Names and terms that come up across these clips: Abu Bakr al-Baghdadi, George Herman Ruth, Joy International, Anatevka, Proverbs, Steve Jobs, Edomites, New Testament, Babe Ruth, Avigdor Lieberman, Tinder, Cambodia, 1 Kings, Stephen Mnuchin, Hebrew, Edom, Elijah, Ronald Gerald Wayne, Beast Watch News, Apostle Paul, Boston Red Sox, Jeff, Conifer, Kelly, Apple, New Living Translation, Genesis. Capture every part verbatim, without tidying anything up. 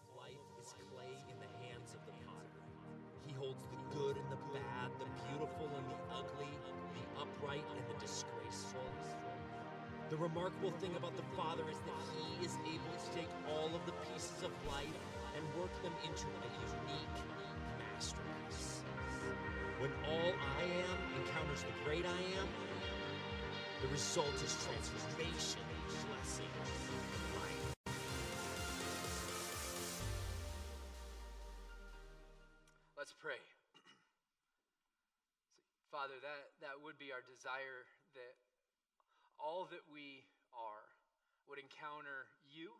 of life is clay in the hands of the potter. He holds the good and the bad, the beautiful and the ugly, the upright and the disgraceful. The remarkable thing about the Father is that He is able to take all of the pieces of life and work them into a unique masterpiece. When all I am encounters the great I am, the result is transformation, blessing, and life. Let's pray. Father, that, that would be our desire, that all that we are would encounter you,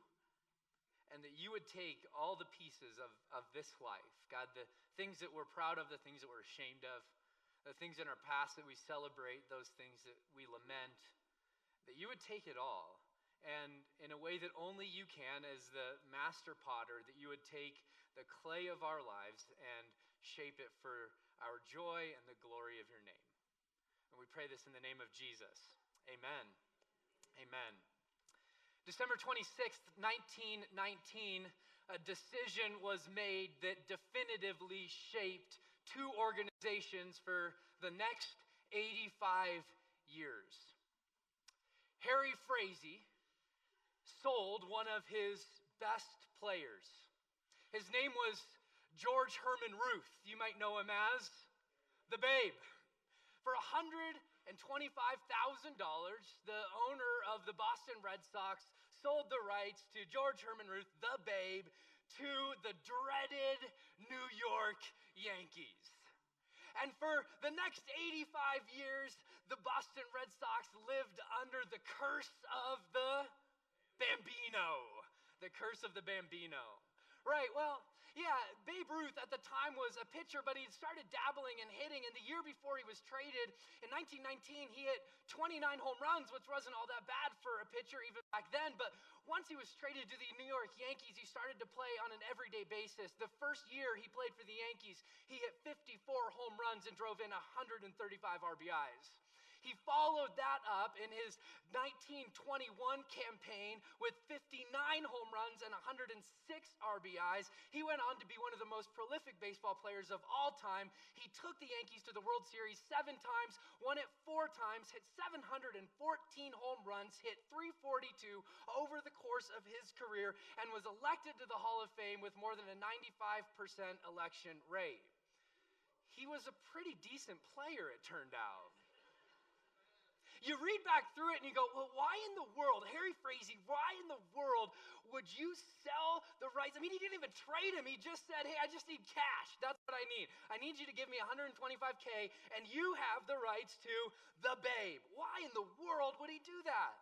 and that you would take all the pieces of, of this life, God, the things that we're proud of, the things that we're ashamed of, the things in our past that we celebrate, those things that we lament, that you would take it all, and in a way that only you can as the master potter, that you would take the clay of our lives and shape it for our joy and the glory of your name. And we pray this in the name of Jesus. Amen. Amen. December twenty-sixth, nineteen nineteen, a decision was made that definitively shaped two organizations for the next eighty-five years. Harry Frazee sold one of his best players. His name was George Herman Ruth. You might know him as the Babe. For one hundred twenty-five thousand dollars, the owner of the Boston Red Sox sold the rights to George Herman Ruth, the Babe, to the dreaded New York Yankees. And for the next eighty-five years, the Boston Red Sox lived under the curse of the Bambino. The curse of the Bambino. Right, well, yeah, Babe Ruth at the time was a pitcher, but he started dabbling and hitting, and the year before he was traded, in nineteen nineteen, he hit twenty-nine home runs, which wasn't all that bad for a pitcher even back then, but once he was traded to the New York Yankees, he started to play on an everyday basis. The first year he played for the Yankees, he hit fifty-four home runs and drove in one hundred thirty-five R B Is. He followed that up in his nineteen twenty-one campaign with fifty-nine home runs and one hundred six R B Is. He went on to be one of the most prolific baseball players of all time. He took the Yankees to the World Series seven times, won it four times, hit seven hundred fourteen home runs, hit three forty-two over the course of his career, and was elected to the Hall of Fame with more than a ninety-five percent election rate. He was a pretty decent player, it turned out. You read back through it and you go, well, why in the world, Harry Frazee, why in the world would you sell the rights? I mean, he didn't even trade him. He just said, hey, I just need cash. That's what I need. I need you to give me one hundred twenty-five K and you have the rights to the Babe. Why in the world would he do that?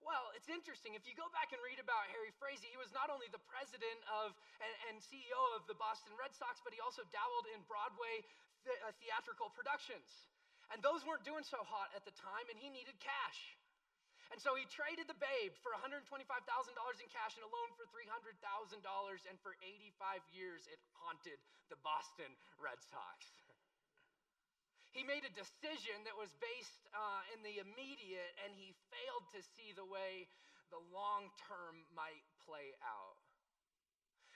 Well, it's interesting. If you go back and read about Harry Frazee, he was not only the president of and, and C E O of the Boston Red Sox, but he also dabbled in Broadway the, uh, theatrical productions. And those weren't doing so hot at the time, and he needed cash. And so he traded the Babe for one hundred twenty-five thousand dollars in cash and a loan for three hundred thousand dollars, and for eighty-five years, it haunted the Boston Red Sox. He made a decision that was based uh, in the immediate, and he failed to see the way the long term might play out.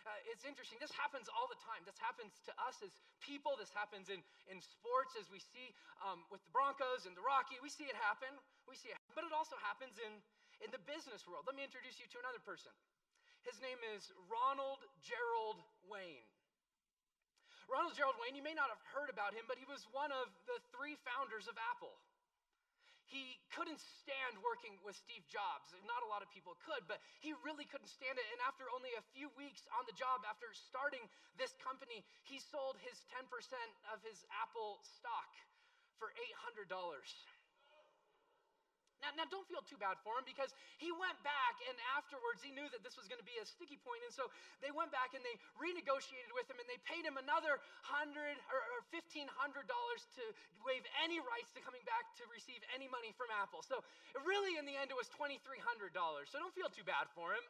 Uh, it's interesting. This happens all the time. This happens to us as people. This happens in, in sports, as we see um, with the Broncos and the Rocky. We see it happen. We see it happen. But it also happens in, in the business world. Let me introduce you to another person. His name is Ronald Gerald Wayne. Ronald Gerald Wayne, you may not have heard about him, but he was one of the three founders of Apple. He couldn't stand working with Steve Jobs. Not a lot of people could, but he really couldn't stand it. And after only a few weeks on the job, after starting this company, he sold his ten percent of his Apple stock for eight hundred dollars. Now, now, don't feel too bad for him, because he went back, and afterwards he knew that this was going to be a sticky point, and so they went back and they renegotiated with him, and they paid him another hundred or, or fifteen hundred dollars to waive any rights to coming back to receive any money from Apple. So really, in the end, it was twenty-three hundred dollars, so don't feel too bad for him.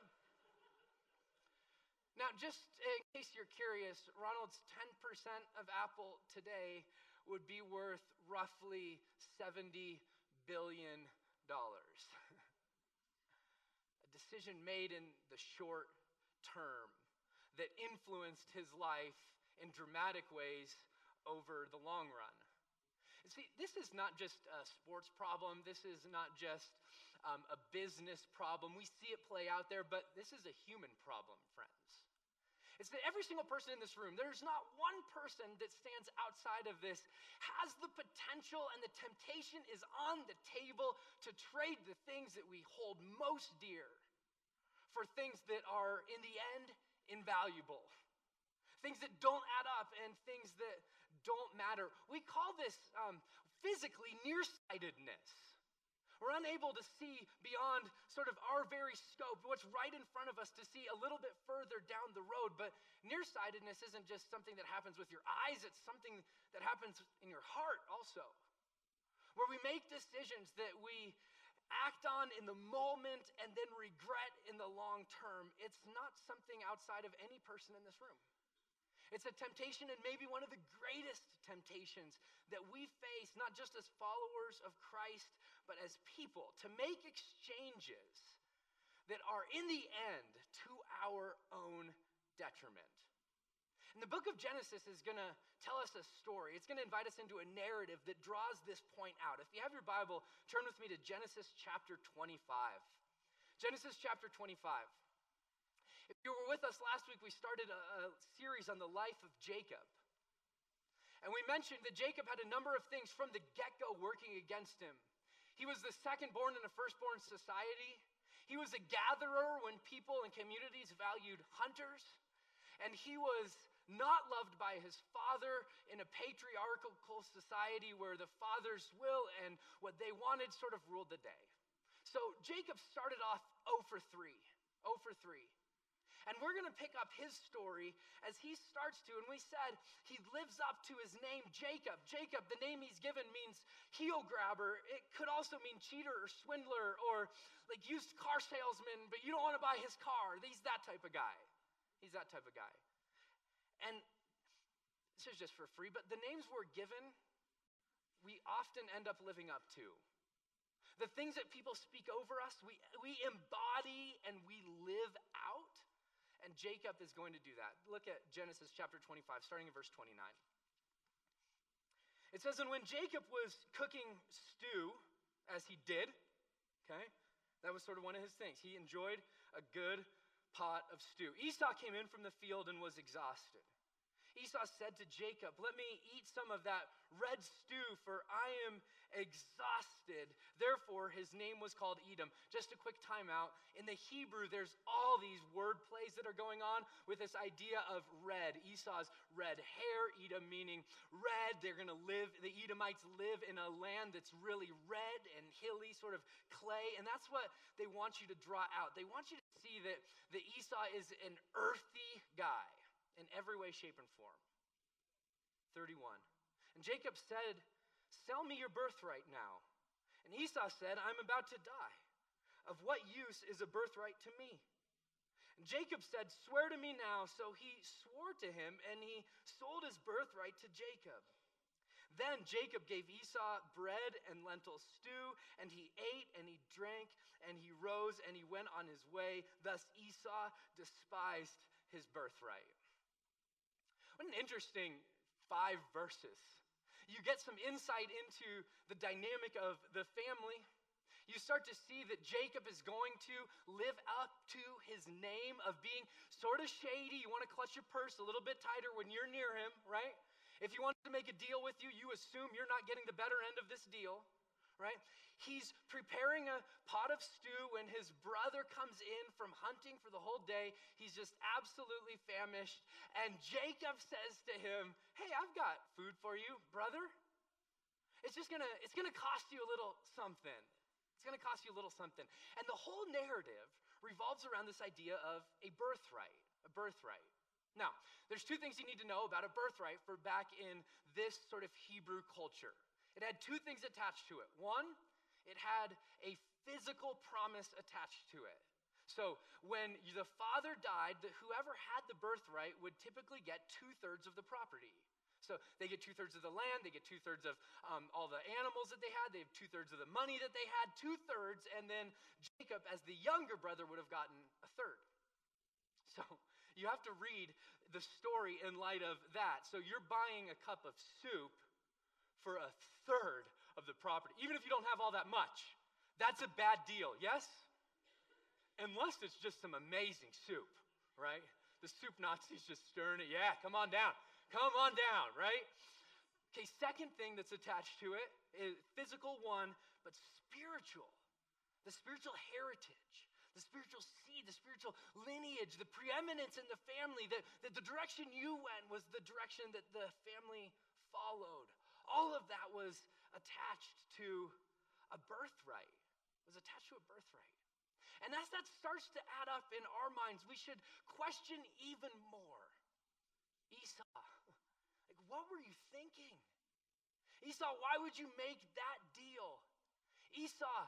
Now, just in case you're curious, Ronald's ten percent of Apple today would be worth roughly seventy billion dollars. A decision made in the short term that influenced his life in dramatic ways over the long run. And see, this is not just a sports problem. This is not just um, a business problem. We see it play out there, but this is a human problem, friends. It's that every single person in this room, there's not one person that stands outside of this, has the potential, and the temptation is on the table to trade the things that we hold most dear for things that are, in the end, invaluable. Things that don't add up and things that don't matter. We call this um, physically nearsightedness. We're unable to see beyond sort of our very scope, what's right in front of us, to see a little bit further down the road. But nearsightedness isn't just something that happens with your eyes. It's something that happens in your heart also, where we make decisions that we act on in the moment and then regret in the long term. It's not something outside of any person in this room. It's a temptation, and maybe one of the greatest temptations that we face, not just as followers of Christ, but as people, to make exchanges that are, in the end, to our own detriment. And the book of Genesis is going to tell us a story. It's going to invite us into a narrative that draws this point out. If you have your Bible, turn with me to Genesis chapter twenty-five. Genesis chapter twenty-five. If you were with us last week, we started a, a series on the life of Jacob. And we mentioned that Jacob had a number of things from the get-go working against him. He was the second-born in a first-born society. He was a gatherer when people and communities valued hunters. And he was not loved by his father in a patriarchal society where the father's will and what they wanted sort of ruled the day. So Jacob started off zero for three. zero for three. And we're going to pick up his story as he starts to, and we said he lives up to his name, Jacob. Jacob, the name he's given, means heel grabber. It could also mean cheater or swindler or like used car salesman, but you don't want to buy his car. He's that type of guy. He's that type of guy. And this is just for free, but the names we're given, we often end up living up to. The things that people speak over us, we, we embody and we live out. And Jacob is going to do that. Look at Genesis chapter twenty-five, starting in verse twenty-nine. It says, and when Jacob was cooking stew, as he did, okay, that was sort of one of his things. He enjoyed a good pot of stew. Esau came in from the field and was exhausted. Esau said to Jacob, let me eat some of that red stew, for I am exhausted. Therefore, his name was called Edom. Just a quick timeout. In the Hebrew, there's all these word plays that are going on with this idea of red. Esau's red hair, Edom meaning red. They're going to live, the Edomites live in a land that's really red and hilly, sort of clay. And that's what they want you to draw out. They want you to see that the Esau is an earthy guy, in every way, shape, and form. thirty-one. And Jacob said, sell me your birthright now. And Esau said, I'm about to die. Of what use is a birthright to me? And Jacob said, swear to me now. So he swore to him, and he sold his birthright to Jacob. Then Jacob gave Esau bread and lentil stew, and he ate and he drank, and he rose and he went on his way. Thus Esau despised his birthright. What an interesting five verses. You get some insight into the dynamic of the family. You start to see that Jacob is going to live up to his name of being sort of shady. You want to clutch your purse a little bit tighter when you're near him, right? If he wants to make a deal with you, you assume you're not getting the better end of this deal, right? He's preparing a pot of stew when his brother comes in from hunting for the whole day. He's just absolutely famished. And Jacob says to him, hey, I've got food for you, brother. It's just gonna, it's gonna cost you a little something. It's gonna cost you a little something. And the whole narrative revolves around this idea of a birthright, a birthright. Now, there's two things you need to know about a birthright for back in this sort of Hebrew culture. It had two things attached to it. One, it had a physical promise attached to it. So when the father died, the, whoever had the birthright would typically get two-thirds of the property. So they get two-thirds of the land, they get two-thirds of um, all the animals that they had, they have two-thirds of the money that they had, two-thirds, and then Jacob, as the younger brother, would have gotten a third. So You have to read the story in light of that. So you're buying a cup of soup for a third of the property, even if you don't have all that much. That's a bad deal, yes? Unless it's just some amazing soup, right? The soup Nazis just stirring it. Yeah, come on down. Come on down, right? Okay, second thing that's attached to it is physical one, but spiritual. The spiritual heritage, the spiritual seed, the spiritual lineage, the preeminence in the family, that, that the direction you went was the direction that the family followed. All of that was attached to a birthright, was attached to a birthright. And as that starts to add up in our minds, we should question even more. Esau, like, what were you thinking? Esau, why would you make that deal? Esau,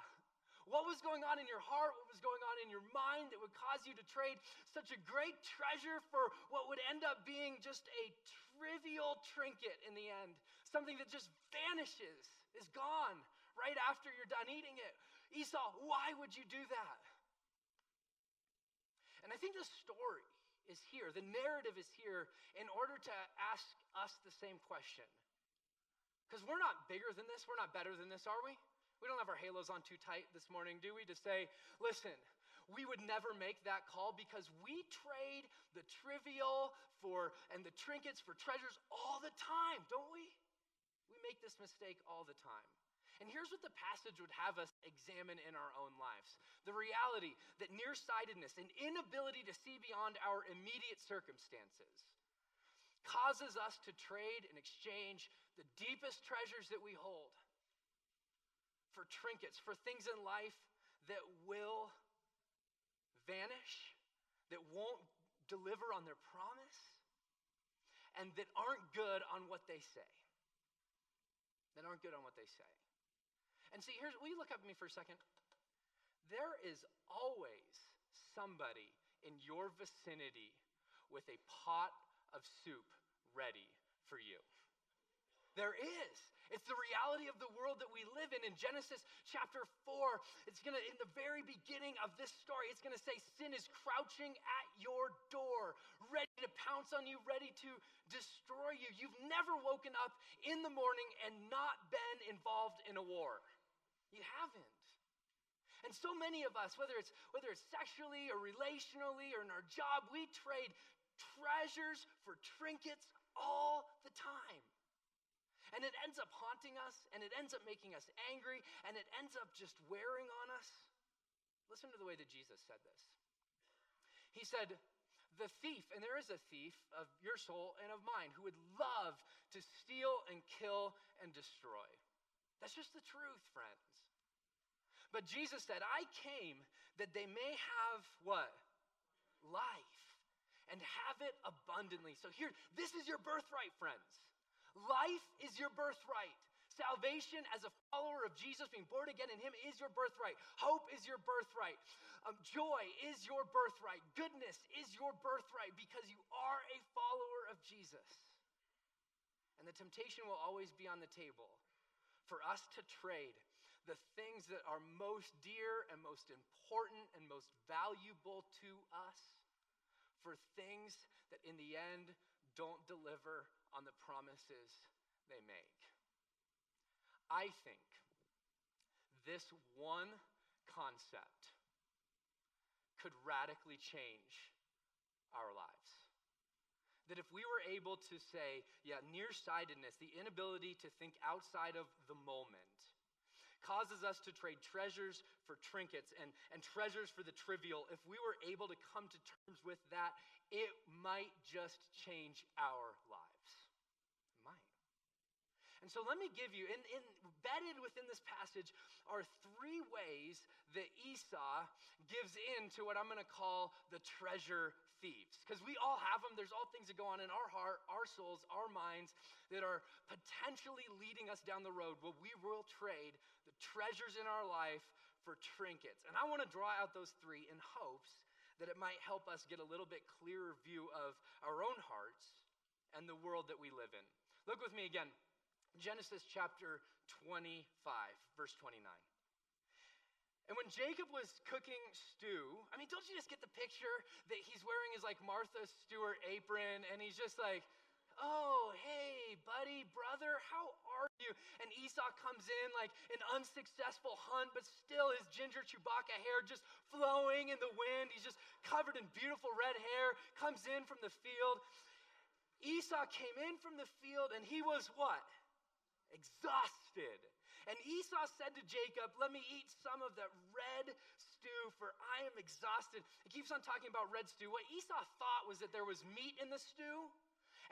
what was going on in your heart? What was going on in your mind that would cause you to trade such a great treasure for what would end up being just a trivial trinket in the end? Something that just vanishes, is gone right after you're done eating it. Esau, why would you do that? And I think the story is here, the narrative is here in order to ask us the same question. Because we're not bigger than this, we're not better than this, are we? We don't have our halos on too tight this morning, do we? To say, listen, we would never make that call because we trade the trivial for and the trinkets for treasures all the time, don't we? We make this mistake all the time. And here's what the passage would have us examine in our own lives. The reality that nearsightedness and inability to see beyond our immediate circumstances causes us to trade and exchange the deepest treasures that we hold for trinkets, for things in life that will vanish, that won't deliver on their promise, and that aren't good on what they say. That aren't good on what they say. And see, here's, will you look up at me for a second? There is always somebody in your vicinity with a pot of soup ready for you. There is. It's the reality of the world that we live in. In Genesis chapter four, it's going to, in the very beginning of this story, it's going to say sin is crouching at your door, ready to pounce on you, ready to destroy you. You've never woken up in the morning and not been involved in a war. You haven't. And so many of us, whether it's, whether it's sexually or relationally or in our job, we trade treasures for trinkets all the time. And it ends up haunting us, and it ends up making us angry, and it ends up just wearing on us. Listen to the way that Jesus said this. He said, the thief, and there is a thief of your soul and of mine, who would love to steal and kill and destroy. That's just the truth, friends. But Jesus said, I came that they may have what? Life, and have it abundantly. So here, this is your birthright, friends. Life is your birthright. Salvation as a follower of Jesus, being born again in him, is your birthright. Hope is your birthright. Um, joy is your birthright. Goodness is your birthright because you are a follower of Jesus. And the temptation will always be on the table for us to trade the things that are most dear and most important and most valuable to us for things that in the end don't deliver on the promises they make. I think this one concept could radically change our lives. That if we were able to say, yeah, nearsightedness, the inability to think outside of the moment, causes us to trade treasures for trinkets and, and treasures for the trivial. If we were able to come to terms with that, it might just change our lives. It might. And so let me give you, in, in, embedded within this passage are three ways that Esau gives in to what I'm going to call the treasure thieves. Because we all have them. There's all things that go on in our heart, our souls, our minds that are potentially leading us down the road where we will trade the treasures in our life for trinkets. And I want to draw out those three in hopes that it might help us get a little bit clearer view of our own hearts and the world that we live in. Look with me again. Genesis chapter twenty-five, verse twenty-nine. And when Jacob was cooking stew, I mean, don't you just get the picture that he's wearing his like Martha Stewart apron and he's just like, oh, hey, buddy, brother, how are you? And Esau comes in like an unsuccessful hunt, but still his ginger Chewbacca hair just flowing in the wind. He's just covered in beautiful red hair, comes in from the field. Esau came in from the field and he was what? Exhausted. And Esau said to Jacob, let me eat some of that red stew, for I am exhausted. It keeps on talking about red stew. What Esau thought was that there was meat in the stew.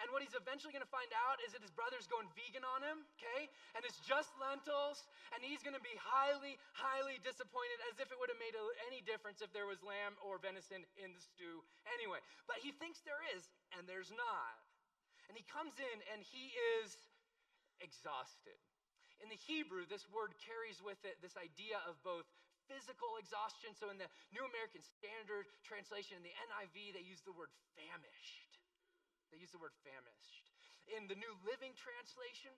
And what he's eventually going to find out is that his brother's going vegan on him, okay? And it's just lentils, and he's going to be highly, highly disappointed, as if it would have made any difference if there was lamb or venison in the stew anyway. But he thinks there is, and there's not. And he comes in, and he is exhausted. In the Hebrew, this word carries with it this idea of both physical exhaustion. So in the New American Standard translation, in the N I V, they use the word famished. They use the word famished. In the New Living Translation,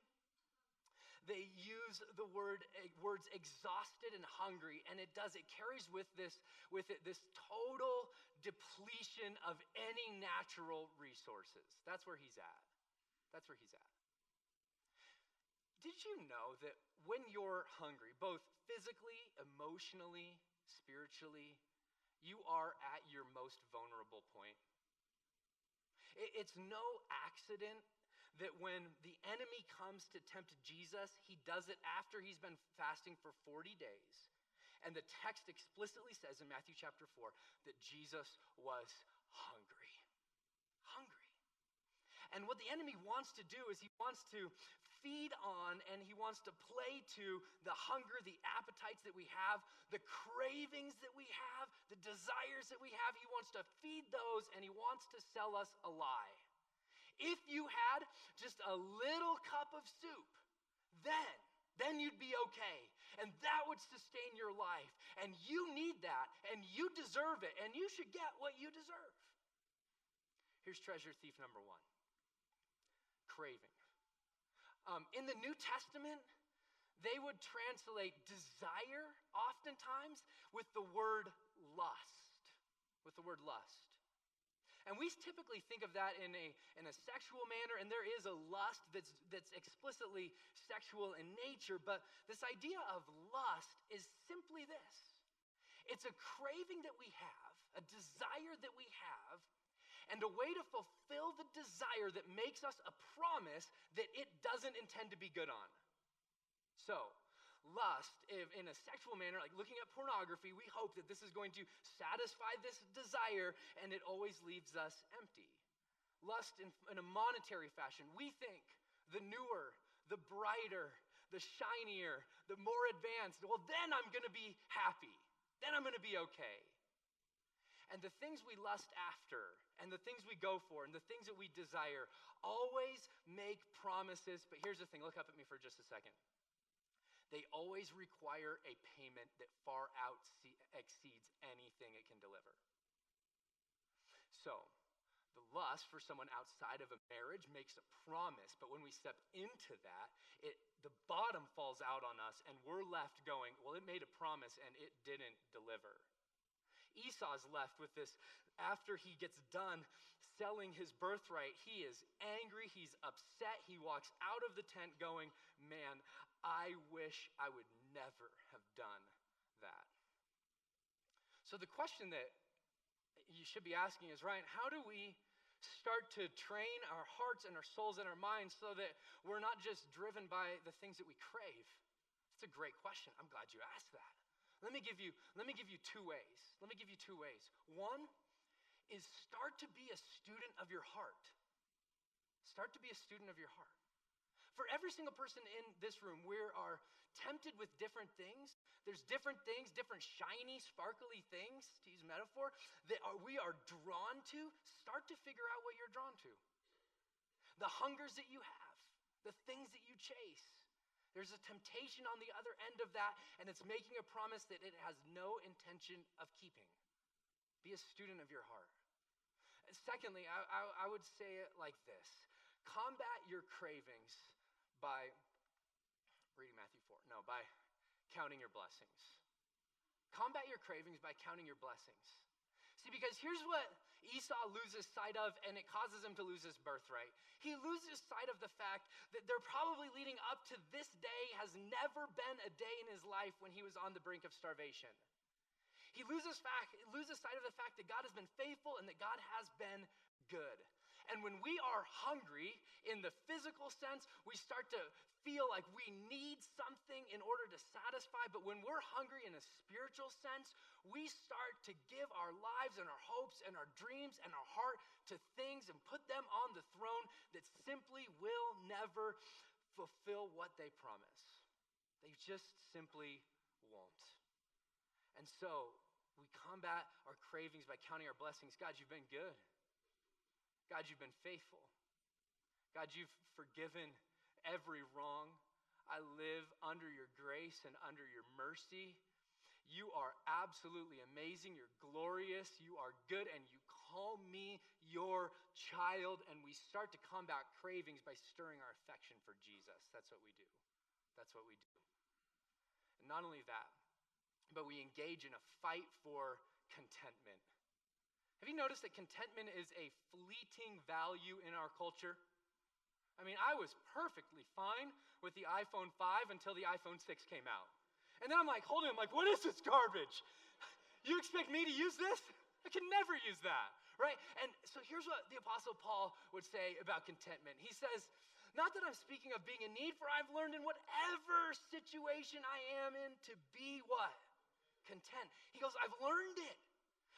they use the word words exhausted and hungry, and it does, it carries with this with it this total depletion of any natural resources. That's where he's at. That's where he's at. Did you know that when you're hungry, both physically, emotionally, spiritually, you are at your most vulnerable point? It's no accident that when the enemy comes to tempt Jesus, he does it after he's been fasting for forty days. And the text explicitly says in Matthew chapter four that Jesus was hungry. Hungry. And what the enemy wants to do is he wants to feed on and he wants to play to the hunger, the appetites that we have, the cravings that we have, the desires that we have. He wants to feed those and he wants to sell us a lie. If you had just a little cup of soup, then, then you'd be okay. And that would sustain your life. And you need that and you deserve it and you should get what you deserve. Here's treasure thief number one. Craving. Um, in the New Testament, they would translate desire oftentimes with the word lust, with the word lust. And we typically think of that in a in a sexual manner, and there is a lust that's that's explicitly sexual in nature, but this idea of lust is simply this. It's a craving that we have, a desire that we have, and a way to fulfill the desire that makes us a promise that it doesn't intend to be good on. So, lust, if in a sexual manner, like looking at pornography, we hope that this is going to satisfy this desire, and it always leaves us empty. Lust in, in a monetary fashion, we think the newer, the brighter, the shinier, the more advanced, well, then I'm going to be happy. Then I'm going to be okay. And the things we lust after, and the things we go for, and the things that we desire always make promises. But here's the thing, look up at me for just a second. They always require a payment that far out exceeds anything it can deliver. So, the lust for someone outside of a marriage makes a promise, but when we step into that, it the bottom falls out on us, and we're left going, well, it made a promise, and it didn't deliver. Esau's left with this, after he gets done selling his birthright, he is angry, he's upset, he walks out of the tent going, man, I wish I would never have done that. So the question that you should be asking is, Ryan, how do we start to train our hearts and our souls and our minds so that we're not just driven by the things that we crave? That's a great question. I'm glad you asked that. Let me give you, let me give you two ways. Let me give you two ways. One is start to be a student of your heart. Start to be a student of your heart. For every single person in this room, we are tempted with different things. There's different things, different shiny, sparkly things, to use metaphor, that are, we are drawn to. Start to figure out what you're drawn to. The hungers that you have, the things that you chase. There's a temptation on the other end of that, and it's making a promise that it has no intention of keeping. Be a student of your heart. Secondly, I, I, I would say it like this. Combat your cravings by reading Matthew four. No, by counting your blessings. Combat your cravings by counting your blessings. See, because here's what Esau loses sight of, and it causes him to lose his birthright. He loses sight of the fact that they're probably leading up to this day has never been a day in his life when he was on the brink of starvation. He loses, fact, loses sight of the fact that God has been faithful and that God has been good. And when we are hungry in the physical sense, we start to feel like we need something in order to satisfy. But when we're hungry in a spiritual sense, we start to give our lives and our hopes and our dreams and our heart to things and put them on the throne that simply will never fulfill what they promise. They just simply won't. And so we combat our cravings by counting our blessings. God, you've been good. God, you've been faithful. God, you've forgiven every wrong. I live under your grace and under your mercy. You are absolutely amazing. You're glorious. You are good. And you call me your child. And we start to combat cravings by stirring our affection for Jesus. That's what we do. That's what we do. And not only that, but we engage in a fight for contentment. Have you noticed that contentment is a fleeting value in our culture? I mean, I was perfectly fine with the iPhone five until the iPhone six came out. And then I'm like, holding it, I'm like, what is this garbage? You expect me to use this? I can never use that, right? And so here's what the Apostle Paul would say about contentment. He says, not that I'm speaking of being in need, for I've learned in whatever situation I am in to be what? Content. He goes, I've learned it.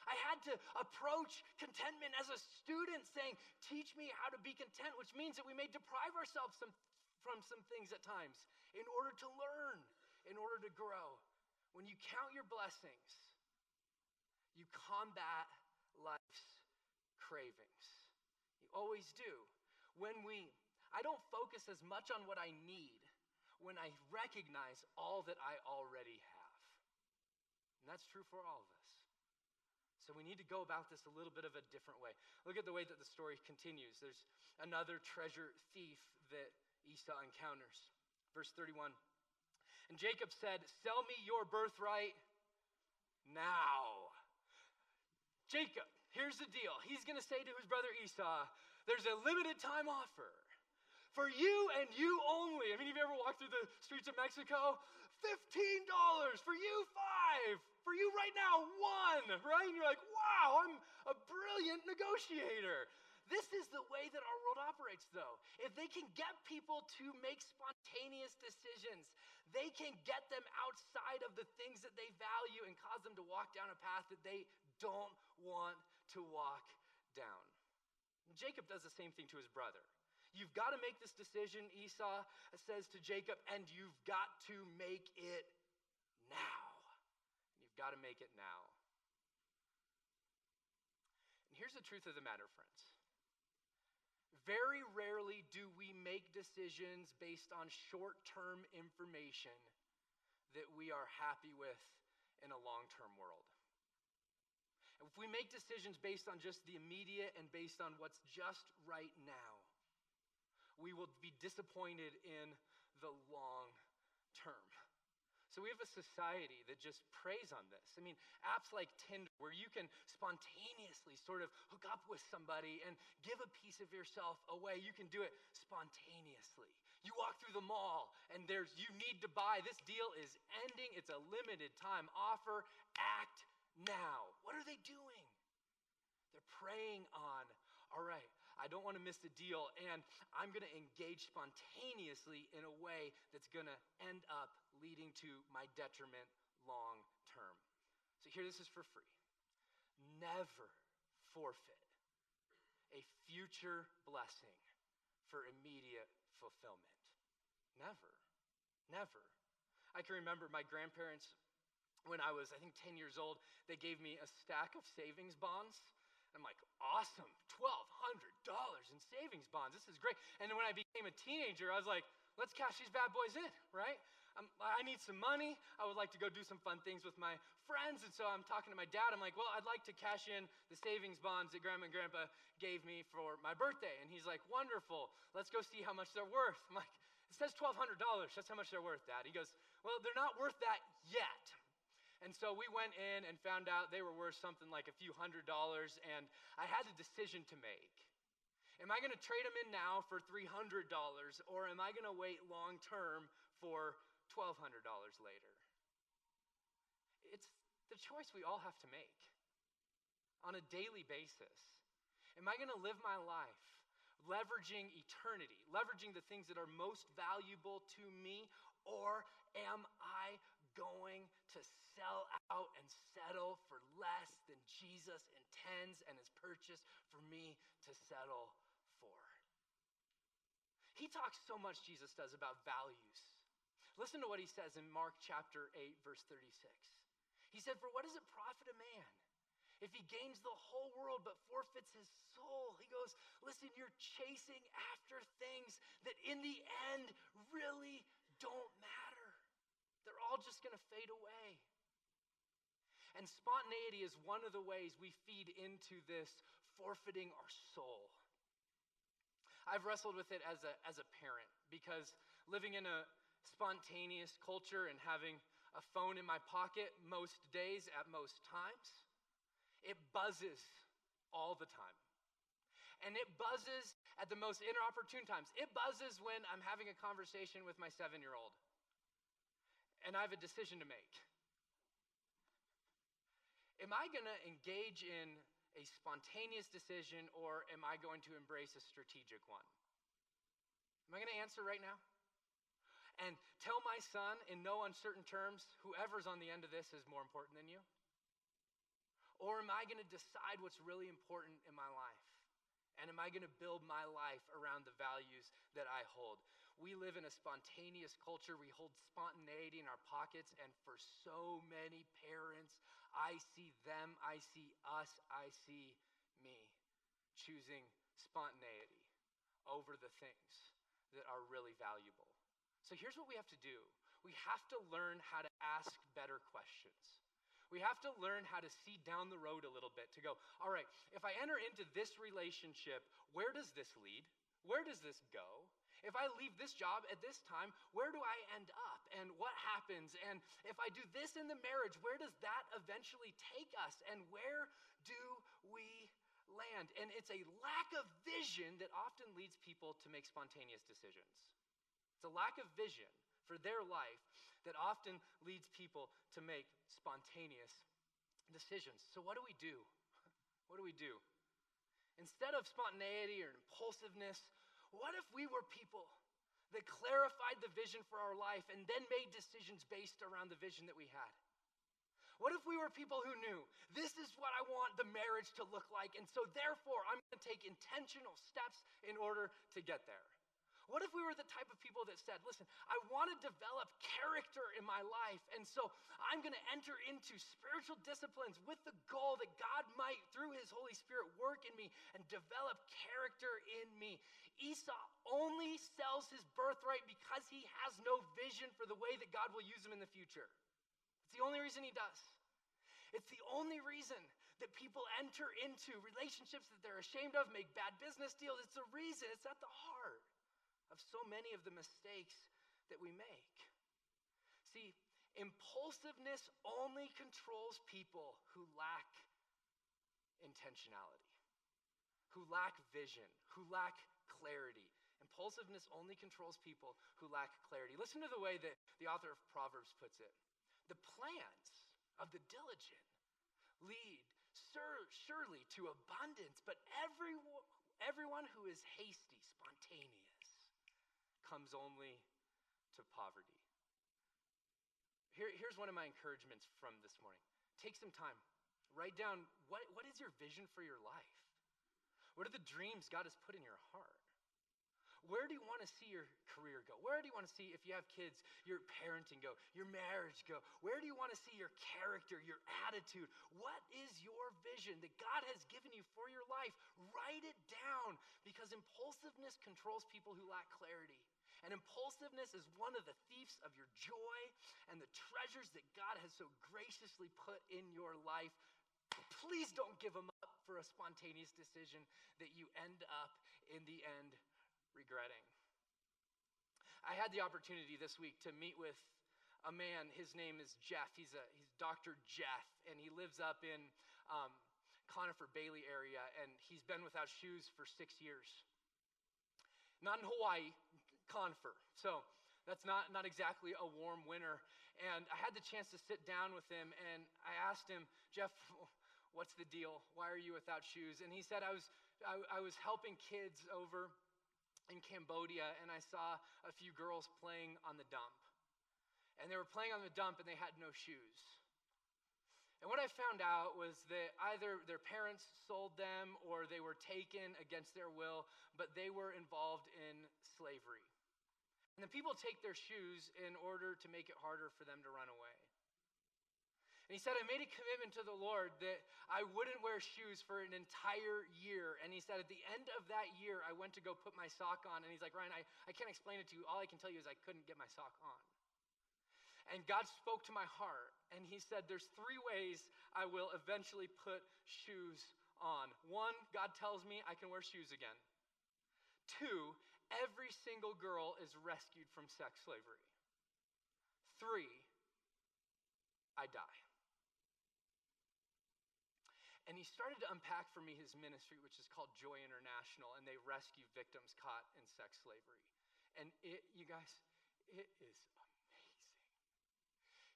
I had to approach contentment as a student saying, teach me how to be content, which means that we may deprive ourselves some, from some things at times in order to learn, in order to grow. When you count your blessings, you combat life's cravings. You always do. When we, I don't focus as much on what I need when I recognize all that I already have. And that's true for all of us. So we need to go about this a little bit of a different way. Look at the way that the story continues. There's another treasure thief that Esau encounters. Verse thirty-one, and Jacob said, sell me your birthright now. Jacob, here's the deal. He's going to say to his brother Esau, there's a limited time offer. For you and you only. I mean, have you ever walked through the streets of Mexico? fifteen dollars for you, five. For you right now, one, right? And you're like, wow, I'm a brilliant negotiator. This is the way that our world operates, though. If they can get people to make spontaneous decisions, they can get them outside of the things that they value and cause them to walk down a path that they don't want to walk down. And Jacob does the same thing to his brother. You've got to make this decision, Esau says to Jacob, and you've got to make it now. And you've got to make it now. And here's the truth of the matter, friends. Very rarely do we make decisions based on short-term information that we are happy with in a long-term world. If we make decisions based on just the immediate and based on what's just right now, we will be disappointed in the long term. So we have a society that just preys on this. I mean, apps like Tinder, where you can spontaneously sort of hook up with somebody and give a piece of yourself away. You can do it spontaneously. You walk through the mall and there's, you need to buy. This deal is ending. It's a limited time offer. Act now. What are they doing? They're preying on, all right, I don't want to miss the deal, and I'm going to engage spontaneously in a way that's going to end up leading to my detriment long term. So here, this is for free. Never forfeit a future blessing for immediate fulfillment. Never. Never. I can remember my grandparents, when I was, I think, ten years old, they gave me a stack of savings bonds. I'm like, awesome, twelve hundred dollars in savings bonds. This is great. And then when I became a teenager, I was like, let's cash these bad boys in, right? I'm, I need some money. I would like to go do some fun things with my friends. And so I'm talking to my dad. I'm like, well, I'd like to cash in the savings bonds that Grandma and Grandpa gave me for my birthday. And he's like, wonderful. Let's go see how much they're worth. I'm like, it says twelve hundred dollars. That's how much they're worth, Dad. He goes, well, they're not worth that yet. And so we went in and found out they were worth something like a few hundred dollars, and I had a decision to make. Am I going to trade them in now for three hundred dollars, or am I going to wait long term for twelve hundred dollars later? It's the choice we all have to make on a daily basis. Am I going to live my life leveraging eternity, leveraging the things that are most valuable to me, or am I going to sell out and settle for less than Jesus intends and is purchased for me to settle for? He talks so much, Jesus does, about values. Listen to what he says in Mark chapter eight, verse thirty-six. He said, "For what does it profit a man if he gains the whole world but forfeits his soul?" He goes, listen, you're chasing after things that in the end really don't matter. They're all just going to fade away. And spontaneity is one of the ways we feed into this forfeiting our soul. I've wrestled with it as a, as a parent, because living in a spontaneous culture and having a phone in my pocket most days at most times, it buzzes all the time. And it buzzes at the most inopportune times. It buzzes when I'm having a conversation with my seven-year-old and I have a decision to make. Am I going to engage in a spontaneous decision, or am I going to embrace a strategic one? Am I going to answer right now and tell my son in no uncertain terms, whoever's on the end of this is more important than you? Or am I going to decide what's really important in my life? And am I going to build my life around the values that I hold? We live in a spontaneous culture. We hold spontaneity in our pockets. And for so many parents, I see them, I see us, I see me choosing spontaneity over the things that are really valuable. So here's what we have to do. We have to learn how to ask better questions. We have to learn how to see down the road a little bit, to go, all right, if I enter into this relationship, where does this lead? Where does this go? If I leave this job at this time, where do I end up? And what happens? And if I do this in the marriage, where does that eventually take us? And where do we land? And it's a lack of vision that often leads people to make spontaneous decisions. It's a lack of vision for their life that often leads people to make spontaneous decisions. So what do we do? What do we do? Instead of spontaneity or impulsiveness, what if we were people that clarified the vision for our life and then made decisions based around the vision that we had? What if we were people who knew, this is what I want the marriage to look like, and so therefore I'm going to take intentional steps in order to get there? What if we were the type of people that said, listen, I want to develop character in my life, and so I'm going to enter into spiritual disciplines with the goal that God might, through his Holy Spirit, work in me and develop character in me. Esau only sells his birthright because he has no vision for the way that God will use him in the future. It's the only reason he does. It's the only reason that people enter into relationships that they're ashamed of, make bad business deals. It's the reason. It's at the heart of so many of the mistakes that we make. See, impulsiveness only controls people who lack intentionality, who lack vision, who lack clarity. Impulsiveness only controls people who lack clarity. Listen to the way that the author of Proverbs puts it. The plans of the diligent lead surely to abundance, but every, everyone who is hasty, spontaneous, comes only to poverty. Here, here's one of my encouragements from this morning. Take some time. Write down, what, what is your vision for your life? What are the dreams God has put in your heart? Where do you want to see your career go? Where do you want to see, if you have kids, your parenting go, your marriage go? Where do you want to see your character, your attitude? What is your vision that God has given you for your life? Write it down, because impulsiveness controls people who lack clarity. And impulsiveness is one of the thieves of your joy and the treasures that God has so graciously put in your life. Please don't give them up for a spontaneous decision that you end up in the end regretting. I had the opportunity this week to meet with a man, his name is Jeff. He's a he's Doctor Jeff, and he lives up in um, Conifer Bailey area, and he's been without shoes for six years. Not in Hawaii, Conifer. So that's not, not exactly a warm winter. And I had the chance to sit down with him, and I asked him, Jeff, what's the deal? Why are you without shoes? And he said, I was I, I was helping kids over in Cambodia, and I saw a few girls playing on the dump. And they were playing on the dump, and they had no shoes. And what I found out was that either their parents sold them or they were taken against their will, but they were involved in slavery. And the people take their shoes in order to make it harder for them to run away. And he said, I made a commitment to the Lord that I wouldn't wear shoes for an entire year. And he said, at the end of that year, I went to go put my sock on. And he's like, Ryan, I, I can't explain it to you. All I can tell you is I couldn't get my sock on. And God spoke to my heart, and he said, there's three ways I will eventually put shoes on. One, God tells me I can wear shoes again. Two, every single girl is rescued from sex slavery. Three, I die. And he started to unpack for me his ministry, which is called Joy International, and they rescue victims caught in sex slavery. And it, you guys, it is amazing.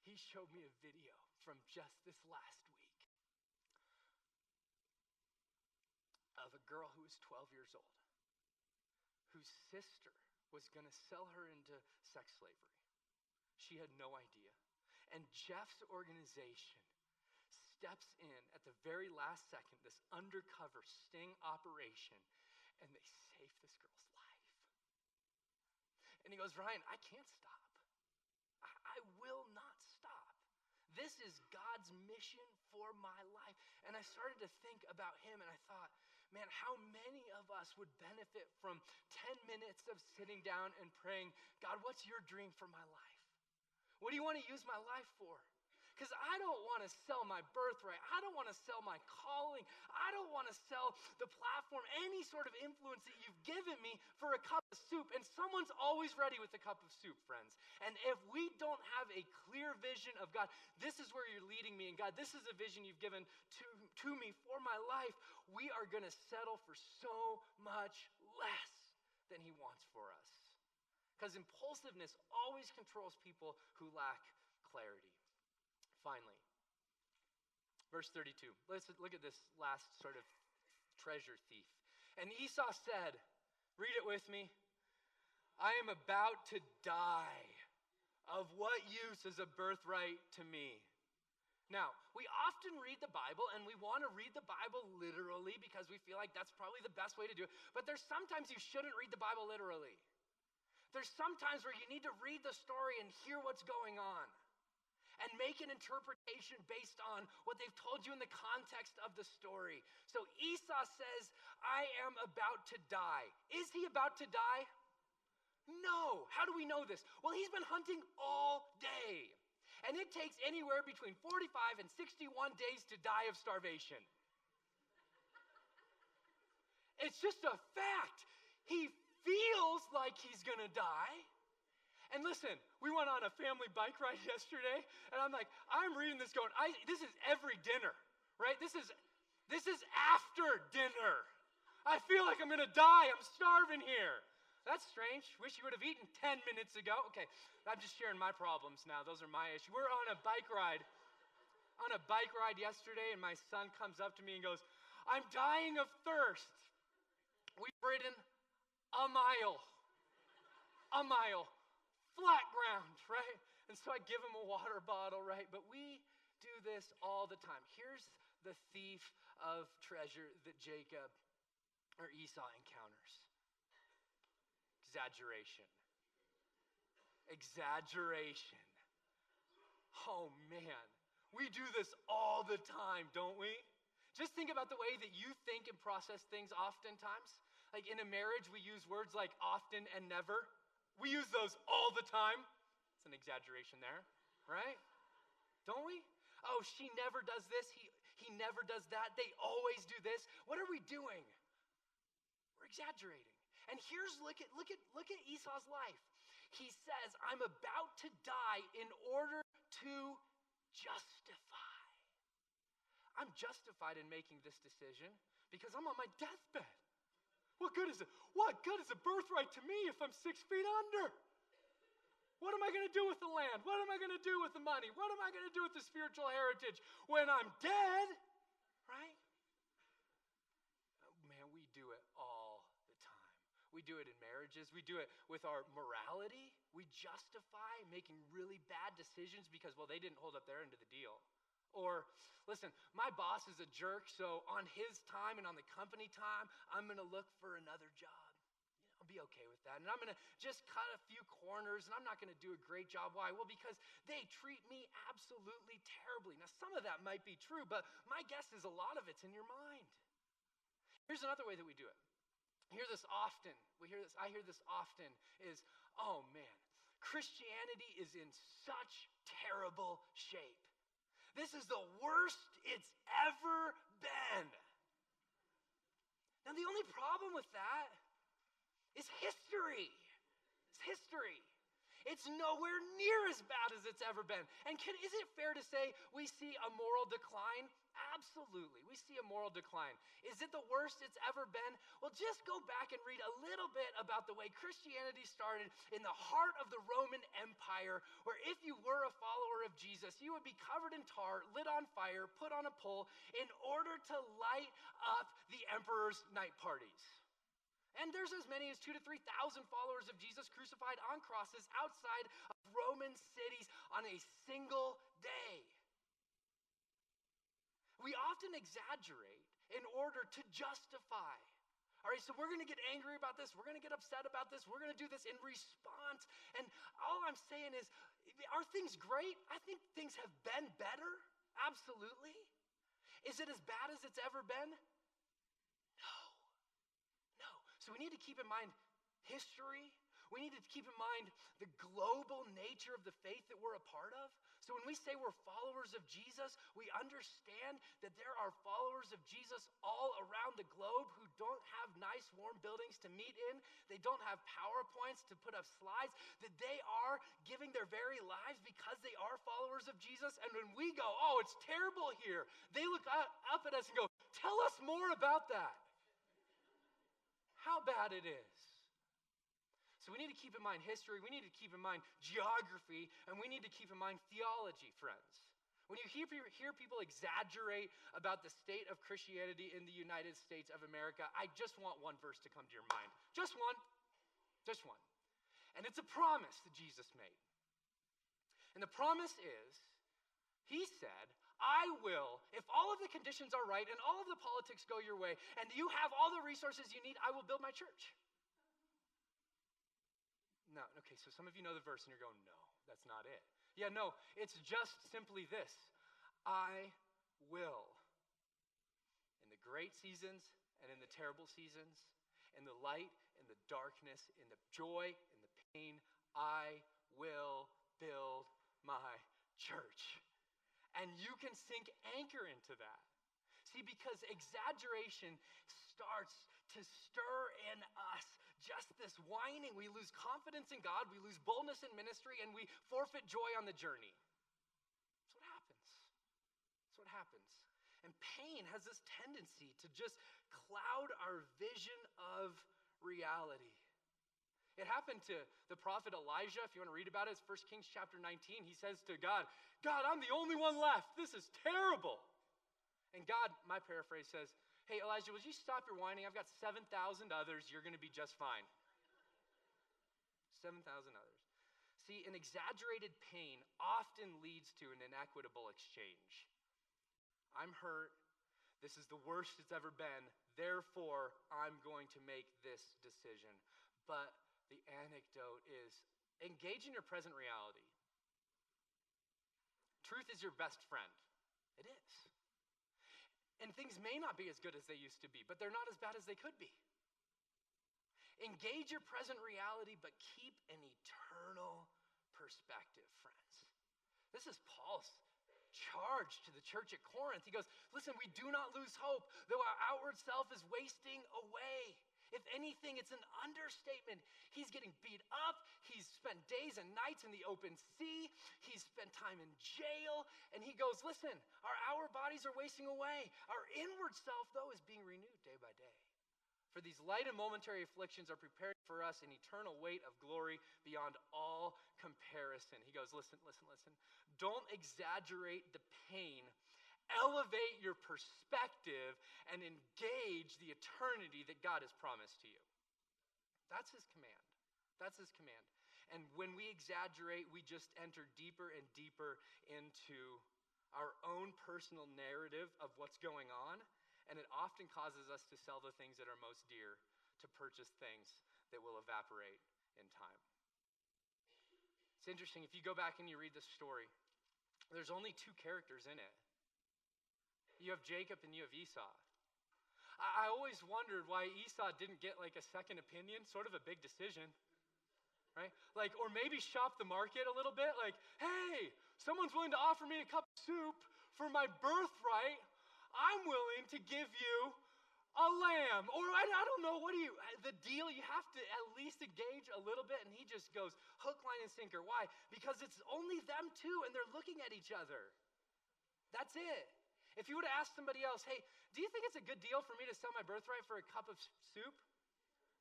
He showed me a video from just this last week of a girl who was twelve years old, whose sister was going to sell her into sex slavery. She had no idea. And Jeff's organization steps in at the very last second, this undercover sting operation, and they save this girl's life. And he goes, Ryan, I can't stop. I will not stop. This is God's mission for my life. And I started to think about him, and I thought, man, how many of us would benefit from ten minutes of sitting down and praying, God, what's your dream for my life? What do you want to use my life for? Because I don't want to sell my birthright. I don't want to sell my calling. I don't want to sell the platform, any sort of influence that you've given me for a cup of soup. And someone's always ready with a cup of soup, friends. And if we don't have a clear vision of God, this is where you're leading me. And God, this is a vision you've given to, to me for my life. We are going to settle for so much less than he wants for us. Because impulsiveness always controls people who lack clarity. Finally, verse thirty-two. Let's look at this last sort of treasure thief. And Esau said, read it with me, I am about to die. Of what use is a birthright to me? Now, we often read the Bible, and we want to read the Bible literally because we feel like that's probably the best way to do it. But there's sometimes you shouldn't read the Bible literally. There's sometimes where you need to read the story and hear what's going on, and make an interpretation based on what they've told you in the context of the story. So Esau says, I am about to die. Is he about to die? No. How do we know this? Well, he's been hunting all day. And it takes anywhere between forty-five and sixty-one days to die of starvation. It's just a fact. He feels like he's going to die. And listen, we went on a family bike ride yesterday, and I'm like, I'm reading this going, I, this is every dinner, right? This is, this is after dinner. I feel like I'm going to die. I'm starving here. That's strange. Wish you would have eaten ten minutes ago. Okay, I'm just sharing my problems now. Those are my issues. We're on a bike ride, on a bike ride yesterday, and my son comes up to me and goes, I'm dying of thirst. We've ridden a mile, a mile. Flat ground, right? And so I give him a water bottle, right? But we do this all the time. Here's the thief of treasure that Jacob or Esau encounters. Exaggeration. Exaggeration. Oh, man. We do this all the time, don't we? Just think about the way that you think and process things oftentimes. Like in a marriage, we use words like often and never. We use those all the time. It's an exaggeration there, right? Don't we? Oh, she never does this. He, he never does that. They always do this. What are we doing? We're exaggerating. And here's, look at, look at, look at Esau's life. He says, I'm about to die in order to justify. I'm justified in making this decision because I'm on my deathbed. What good is it? What good is a birthright to me if I'm six feet under? What am I going to do with the land? What am I going to do with the money? What am I going to do with the spiritual heritage when I'm dead? Right? Oh, man, we do it all the time. We do it in marriages. We do it with our morality. We justify making really bad decisions because, well, they didn't hold up their end of the deal. Or, listen, my boss is a jerk, so on his time and on the company time, I'm going to look for another job. You know, I'll be okay with that. And I'm going to just cut a few corners, and I'm not going to do a great job. Why? Well, because they treat me absolutely terribly. Now, some of that might be true, but my guess is a lot of it's in your mind. Here's another way that we do it. I hear this often. We hear this. I hear this often is, oh, man, Christianity is in such terrible shape. This is the worst it's ever been. Now, the only problem with that is history. It's history. It's nowhere near as bad as it's ever been. And can, is it fair to say we see a moral decline? Absolutely. We see a moral decline. Is it the worst it's ever been? Well, just go back and read a little bit about the way Christianity started in the heart of the Roman Empire, where if you were a follower of Jesus, you would be covered in tar, lit on fire, put on a pole in order to light up the emperor's night parties. And there's as many as two to three thousand followers of Jesus crucified on crosses outside of Roman cities on a single day. We often exaggerate in order to justify. All right, so we're going to get angry about this. We're going to get upset about this. We're going to do this in response. And all I'm saying is, are things great? I think things have been better. Absolutely. Is it as bad as it's ever been? No. No. So we need to keep in mind history. We need to keep in mind the global nature of the faith that we're a part of. So when we say we're followers of Jesus, we understand that there are followers of Jesus all around the globe who don't have nice, warm buildings to meet in. They don't have PowerPoints to put up slides, that they are giving their very lives because they are followers of Jesus. And when we go, oh, it's terrible here, they look up at us and go, tell us more about that. How bad it is. So we need to keep in mind history, we need to keep in mind geography, and we need to keep in mind theology, friends. When you hear, hear people exaggerate about the state of Christianity in the United States of America, I just want one verse to come to your mind. Just one. Just one. And it's a promise that Jesus made. And the promise is, he said, I will, if all of the conditions are right and all of the politics go your way and you have all the resources you need, I will build my church. No, okay, so some of you know the verse and you're going, no, that's not it. Yeah, no, it's just simply this. I will. In the great seasons and in the terrible seasons, in the light, in the darkness, in the joy, in the pain, I will build my church. And you can sink anchor into that. See, because exaggeration starts to stir in us just this whining. We lose confidence in God, we lose boldness in ministry, and we forfeit joy on the journey. That's what happens. That's what happens. And pain has this tendency to just cloud our vision of reality. It happened to the prophet Elijah. If you want to read about it, it's First Kings chapter nineteen. He says to God, God, I'm the only one left. This is terrible. And God, my paraphrase says, hey, Elijah, would you stop your whining? I've got seven thousand others. You're going to be just fine. seven thousand others. See, an exaggerated pain often leads to an inequitable exchange. I'm hurt. This is the worst it's ever been. Therefore, I'm going to make this decision. But the anecdote is engage in your present reality. Truth is your best friend. It is. And things may not be as good as they used to be, but they're not as bad as they could be. Engage your present reality, but keep an eternal perspective, friends. This is Paul's charge to the church at Corinth. He goes, listen, we do not lose hope, though our outward self is wasting away. If anything, it's an understatement. He's getting beat up. He's spent days and nights in the open sea. He's spent time in jail. And he goes, listen, our outer bodies are wasting away. Our inward self, though, is being renewed day by day. For these light and momentary afflictions are preparing for us an eternal weight of glory beyond all comparison. He goes, listen, listen, listen. Don't exaggerate the pain. Elevate your perspective and engage the eternity that God has promised to you. That's his command. That's his command. And when we exaggerate, we just enter deeper and deeper into our own personal narrative of what's going on. And it often causes us to sell the things that are most dear to purchase things that will evaporate in time. It's interesting. If you go back and you read this story, there's only two characters in it. You have Jacob and you have Esau. I, I always wondered why Esau didn't get like a second opinion, sort of a big decision, right? Like, or maybe shop the market a little bit. Like, hey, someone's willing to offer me a cup of soup for my birthright. I'm willing to give you a lamb. Or I, I don't know, what do you, the deal, you have to at least engage a little bit. And he just goes hook, line, and sinker. Why? Because it's only them two and they're looking at each other. That's it. If you would have asked somebody else, hey, do you think it's a good deal for me to sell my birthright for a cup of soup?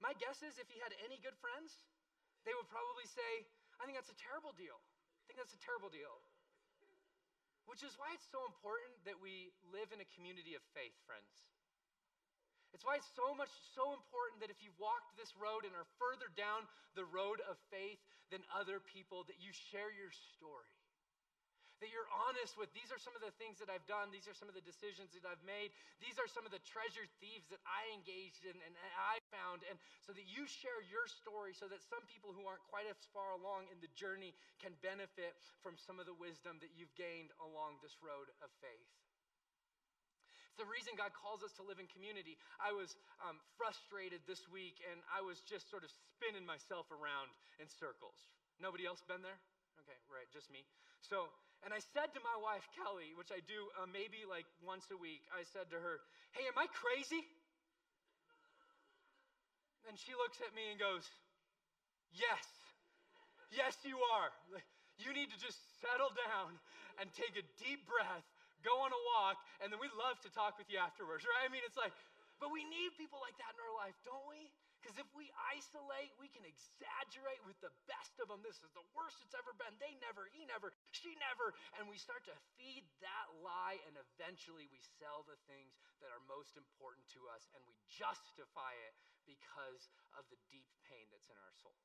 My guess is if he had any good friends, they would probably say, I think that's a terrible deal. I think that's a terrible deal. Which is why it's so important that we live in a community of faith, friends. It's why it's so much, so important that if you've walked this road and are further down the road of faith than other people, that you share your story. That you're honest with, these are some of the things that I've done. These are some of the decisions that I've made. These are some of the treasure thieves that I engaged in and I found. And so that you share your story so that some people who aren't quite as far along in the journey can benefit from some of the wisdom that you've gained along this road of faith. It's the reason God calls us to live in community. I was um, frustrated this week and I was just sort of spinning myself around in circles. Nobody else been there? Okay, right, just me. So, and I said to my wife, Kelly, which I do uh, maybe like once a week, I said to her, hey, am I crazy? And she looks at me and goes, yes, yes, you are. You need to just settle down and take a deep breath, go on a walk, and then we'd love to talk with you afterwards, right? I mean, it's like, but we need people like that in our life, don't we? Because if we isolate, we can exaggerate with the best of them. This is the worst it's ever been. They never, he never, she never. And we start to feed that lie, and eventually we sell the things that are most important to us, and we justify it because of the deep pain that's in our soul.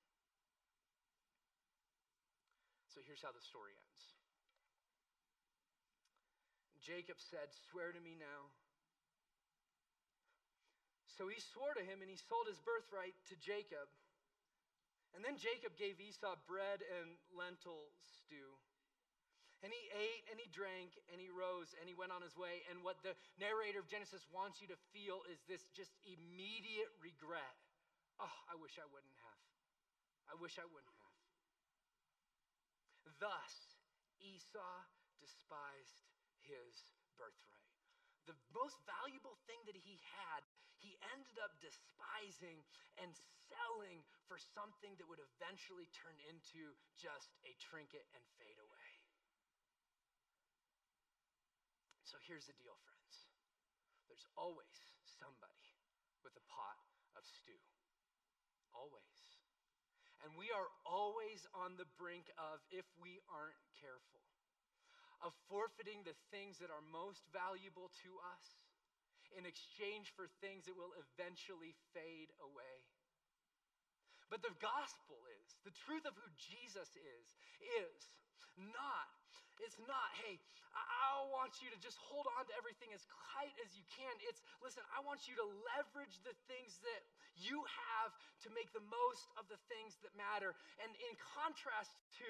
So here's how the story ends. Jacob said, swear to me now. So he swore to him and he sold his birthright to Jacob. And then Jacob gave Esau bread and lentil stew. And he ate and he drank and he rose and he went on his way. And what the narrator of Genesis wants you to feel is this just immediate regret. Oh, I wish I wouldn't have. I wish I wouldn't have. Thus, Esau despised his birthright. The most valuable thing that he had, he ended up despising and selling for something that would eventually turn into just a trinket and fade away. So here's the deal, friends. There's always somebody with a pot of stew. Always. And we are always on the brink of, if we aren't careful, of forfeiting the things that are most valuable to us in exchange for things that will eventually fade away. But the gospel is, the truth of who Jesus is, is not, it's not, hey, I, I want you to just hold on to everything as tight as you can. It's, listen, I want you to leverage the things that you have to make the most of the things that matter. And in contrast to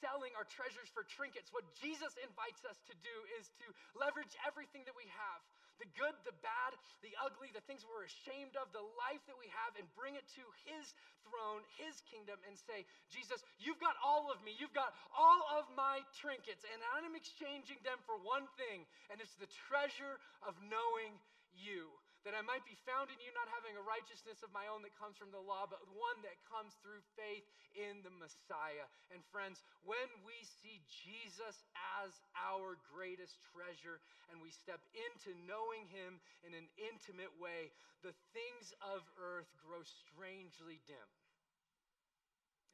selling our treasures for trinkets, what Jesus invites us to do is to leverage everything that we have, the good, the bad, the ugly, the things we're ashamed of, the life that we have, and bring it to his throne, his kingdom, and say, Jesus, you've got all of me. You've got all of my trinkets, and I'm exchanging them for one thing, and it's the treasure of knowing you. that I might be found in you, not having a righteousness of my own that comes from the law, but one that comes through faith in the Messiah. And friends, when we see Jesus as our greatest treasure and we step into knowing him in an intimate way, the things of earth grow strangely dim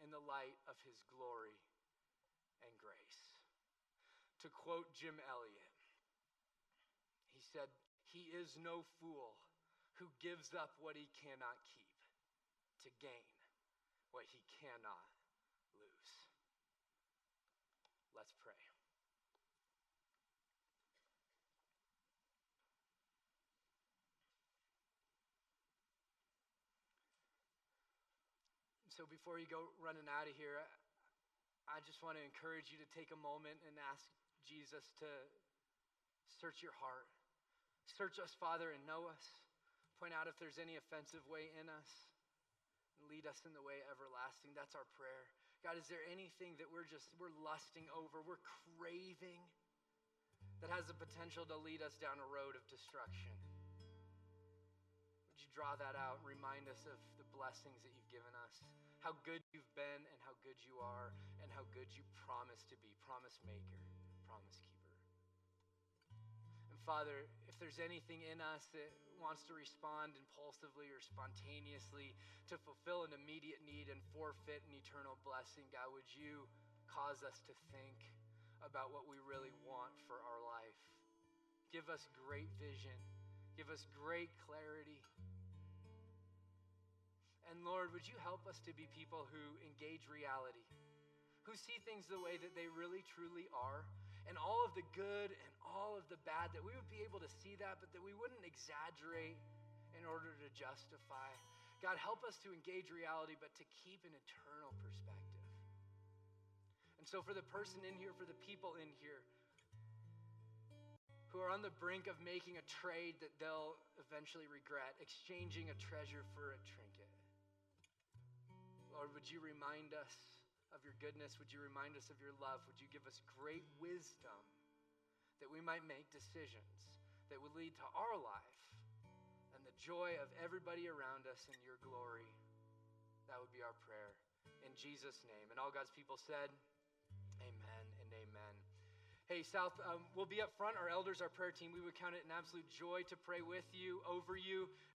in the light of his glory and grace. To quote Jim Elliot, he said, "He is no fool who gives up what he cannot keep to gain what he cannot lose." Let's pray. So before you go running out of here, I just want to encourage you to take a moment and ask Jesus to search your heart. Search us, Father, and know us. Point out if there's any offensive way in us. And lead us in the way everlasting. That's our prayer. God, is there anything that we're just, we're lusting over, we're craving, that has the potential to lead us down a road of destruction? Would you draw that out? Remind us of the blessings that you've given us, how good you've been and how good you are and how good you promise to be. Promise maker, promise keeper. And Father, if there's anything in us that wants to respond impulsively or spontaneously to fulfill an immediate need and forfeit an eternal blessing, God, would you cause us to think about what we really want for our life? Give us great vision. Give us great clarity. And Lord, would you help us to be people who engage reality, who see things the way that they really, truly are, and all of the good and all of the bad, that we would be able to see that, but that we wouldn't exaggerate in order to justify. God, help us to engage reality, but to keep an eternal perspective. And so for the person in here, for the people in here who are on the brink of making a trade that they'll eventually regret, exchanging a treasure for a trinket, Lord, would you remind us of your goodness? Would you remind us of your love? Would you give us great wisdom that we might make decisions that would lead to our life and the joy of everybody around us in your glory? That would be our prayer in Jesus' name. And all God's people said, amen and amen. Hey, South, um, we'll be up front. Our elders, our prayer team, we would count it an absolute joy to pray with you, over you.